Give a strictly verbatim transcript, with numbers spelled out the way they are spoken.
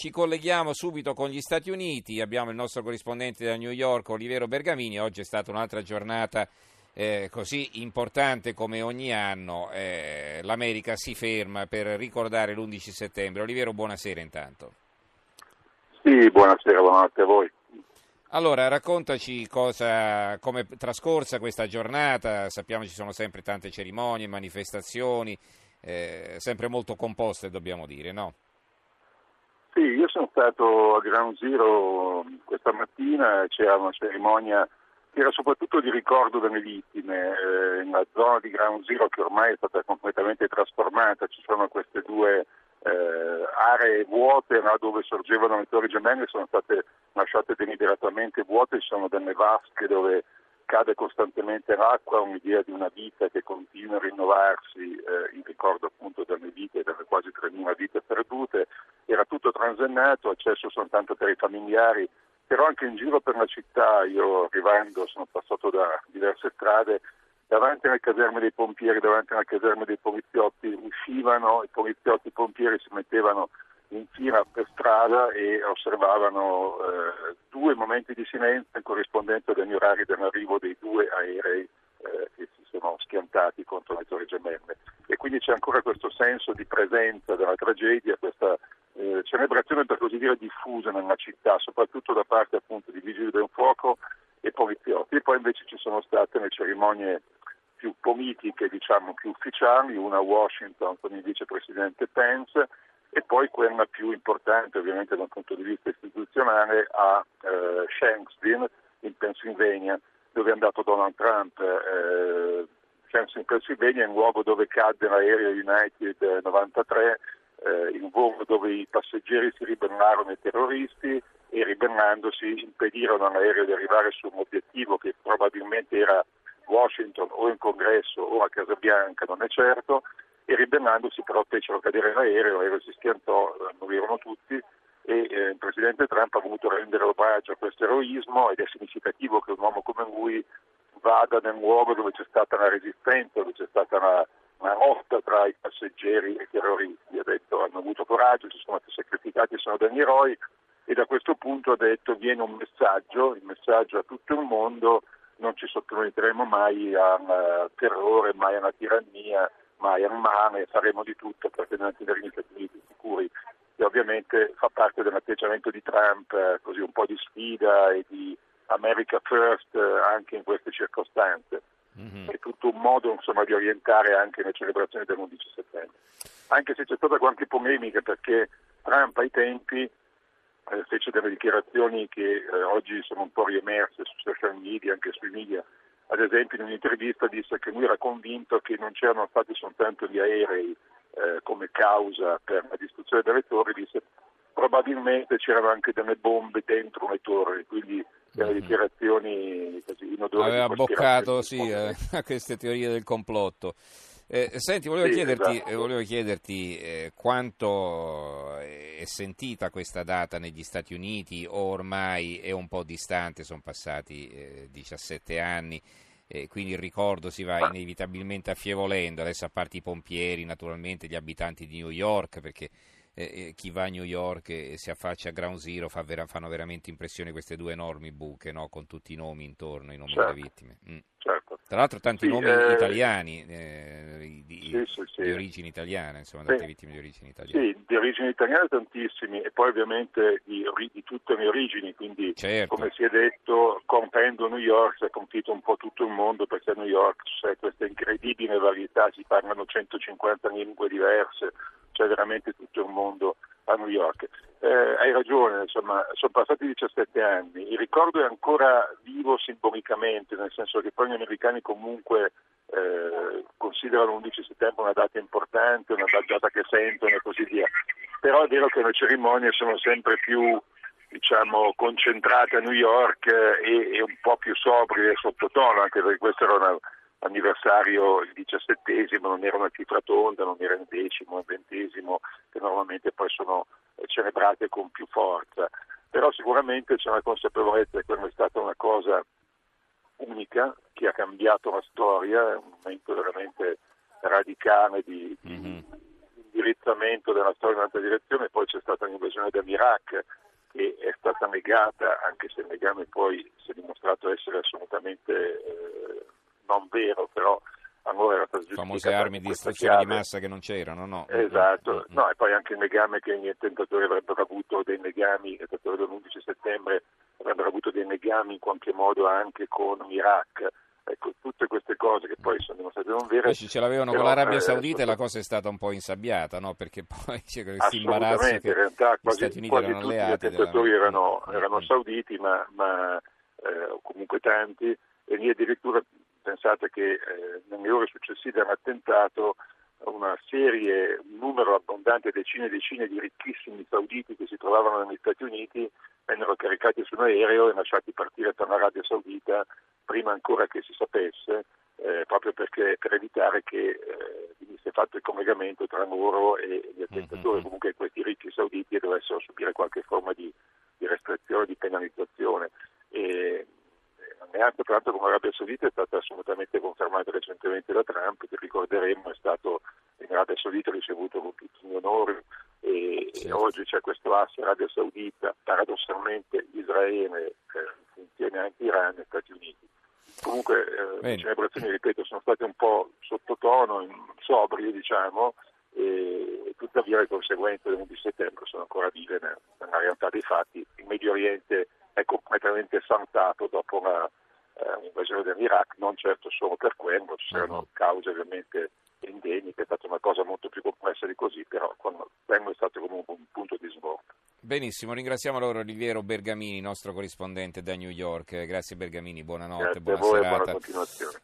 Ci colleghiamo subito con gli Stati Uniti, abbiamo il nostro corrispondente da New York, Oliviero Bergamini. Oggi è stata un'altra giornata eh, così importante come ogni anno, eh, l'America si ferma per ricordare l'undici settembre. Oliviero, buonasera intanto. Sì, buonasera, buonanotte a voi. Allora, raccontaci cosa, come è trascorsa questa giornata. Sappiamo ci sono sempre tante cerimonie, manifestazioni, eh, sempre molto composte dobbiamo dire, no? Sì, io sono stato a Ground Zero questa mattina, c'era una cerimonia che era soprattutto di ricordo delle vittime, eh, nella zona di Ground Zero che ormai è stata completamente trasformata, ci sono queste due eh, aree vuote, no, dove sorgevano le Torri Gemelle, sono state lasciate deliberatamente vuote, ci sono delle vasche dove cade costantemente l'acqua, un'idea di una vita che continua a rinnovarsi, eh, in ricordo appunto delle vite, delle quasi tremila vite perdute. Era tutto transennato, accesso soltanto per i familiari, però anche in giro per la città, io arrivando sono passato da diverse strade, davanti alle caserme dei pompieri, davanti alla caserma dei poliziotti, uscivano i poliziotti, i pompieri si mettevano in fila per strada e osservavano eh, due momenti di silenzio corrispondenti agli orari dell'arrivo dei due aerei eh, che si sono schiantati contro le Torri Gemelle. E quindi c'è ancora questo senso di presenza della tragedia, questa Eh, celebrazione per così dire diffusa nella città, soprattutto da parte appunto di vigili del fuoco e poliziotti. E poi invece ci sono state le cerimonie più politiche, diciamo più ufficiali, una a Washington con il vicepresidente Pence e poi quella più importante ovviamente dal punto di vista istituzionale a eh, Shanksville in Pennsylvania, dove è andato Donald Trump. eh, Shanksville in Pennsylvania è un luogo dove cadde l'aereo United novantatré, Eh, in volo dove i passeggeri si ribellarono ai terroristi e ribellandosi impedirono all'aereo di arrivare su un obiettivo che probabilmente era Washington o in congresso o a Casa Bianca, non è certo, e ribellandosi però fecero cadere l'aereo, l'aereo si schiantò, morirono tutti e eh, il presidente Trump ha voluto rendere omaggio a questo eroismo ed è significativo che un uomo come lui vada nel luogo dove c'è stata la resistenza, dove c'è stata la una lotta tra i passeggeri e i terroristi. Ha detto hanno avuto coraggio, si sono sacrificati, sono degli eroi, e da questo punto ha detto viene un messaggio, il messaggio a tutto il mondo: non ci sottometteremo mai al terrore, mai alla tirannia, mai al male, faremo di tutto per tenere gli Stati Uniti sicuri. E ovviamente fa parte dell'atteggiamento di Trump, così un po' di sfida e di America First anche in queste circostanze. Mm-hmm. È tutto un modo insomma di orientare anche le celebrazioni dell'undici settembre, anche se c'è stata qualche polemica perché Trump ai tempi eh, fece delle dichiarazioni che eh, oggi sono un po' riemerse su social media, anche sui media. Ad esempio in un'intervista disse che lui era convinto che non c'erano stati soltanto gli aerei eh, come causa per la distruzione delle torri, disse probabilmente c'erano anche delle bombe dentro le torri, quindi delle dichiarazioni così in odore. Aveva boccato sì, eh, a queste teorie del complotto. Eh, senti, volevo sì, chiederti, esatto. eh, volevo chiederti eh, quanto è sentita questa data negli Stati Uniti, o ormai è un po' distante, sono passati eh, diciassette anni, eh, quindi il ricordo si va inevitabilmente affievolendo, adesso a parte i pompieri, naturalmente gli abitanti di New York, perché Eh, chi va a New York e si affaccia a Ground Zero fa vera, fanno veramente impressione queste due enormi buche, no? Con tutti i nomi intorno, i nomi certo. delle vittime. Mm. Certo. Tra l'altro tanti sì, nomi eh... italiani, eh, di, sì, sì, sì. di origine italiana, insomma, tante sì. vittime di origine italiana. Sì, di origine italiana tantissimi e poi ovviamente di, di tutte le origini, quindi certo. come si è detto, compendo New York si è compito un po' tutto il mondo, perché a New York c'è questa incredibile varietà, si parlano centocinquanta lingue diverse, c'è veramente tutto il mondo a New York. Eh, hai ragione, insomma, sono passati diciassette anni, il ricordo è ancora vivo simbolicamente, nel senso che poi gli americani comunque eh, considerano l'undici settembre una data importante, una data che sentono e così via, però è vero che le cerimonie sono sempre più diciamo concentrate a New York e, e un po' più sobrie e sottotono, anche perché questo era una anniversario il diciassettesimo, non era una cifra tonda, non era il decimo, il ventesimo, che normalmente poi sono celebrate con più forza, però sicuramente c'è una consapevolezza che quella è stata una cosa unica che ha cambiato la storia, è un momento veramente radicale di, di, mm-hmm. indirezzamento della storia in un'altra direzione. Poi c'è stata l'invasione dell'Iraq, che è stata negata, anche se il legame poi si è dimostrato essere assolutamente eh, non vero, però allora era stato giustificato. Famose armi di distruzione di massa che non c'erano, no? Esatto, mm-hmm. no, e poi anche il legame che i tentatori avrebbero avuto dei legami, i tentatori dell'undici settembre avrebbero avuto dei legami in qualche modo anche con l'Iraq. Ecco, tutte queste cose che poi sono dimostrate non vere. Invece ce l'avevano però, con l'Arabia Saudita eh, e la cosa è stata un po' insabbiata, no? Perché poi c'è questo imbarazzo che in realtà quasi, gli Stati Uniti erano alleati. I tentatori della... erano, erano sauditi, ma, ma eh, comunque tanti, e lì addirittura pensate che eh, nelle ore successive all'attentato una serie, un numero abbondante, decine e decine di ricchissimi sauditi che si trovavano negli Stati Uniti vennero caricati su un aereo e lasciati partire per l'Arabia Saudita prima ancora che si sapesse, eh, proprio perché per evitare che eh, venisse fatto il collegamento tra loro e gli attentatori, mm-hmm. comunque questi ricchi sauditi dovessero subire qualche forma di, di restrizione, di penalizzazione. E alleanza tra l'altro con l'Arabia Saudita è stata assolutamente confermata recentemente da Trump, che ricorderemo è stato in Arabia Saudita, ha ricevuto tutti gli onori, e, sì. e oggi c'è questo asse Arabia Saudita, paradossalmente Israele, eh, insieme anche Iran e Stati Uniti. Comunque eh, le celebrazioni, ripeto, sono state un po' sottotono, sobrie diciamo, e, e tuttavia le conseguenze dell'undici settembre sono ancora vive nella, nella realtà dei fatti. Il Medio Oriente è completamente saltato dopo la, eh, l'invasione dell'Iraq, non certo solo per quello, ci saranno cause ovviamente endemiche, è stata una cosa molto più complessa di così, però quello è stato comunque un punto di svolta. Benissimo, ringraziamo allora Oliviero Bergamini, nostro corrispondente da New York. Grazie Bergamini, buonanotte, grazie buona a voi serata. E buona continuazione.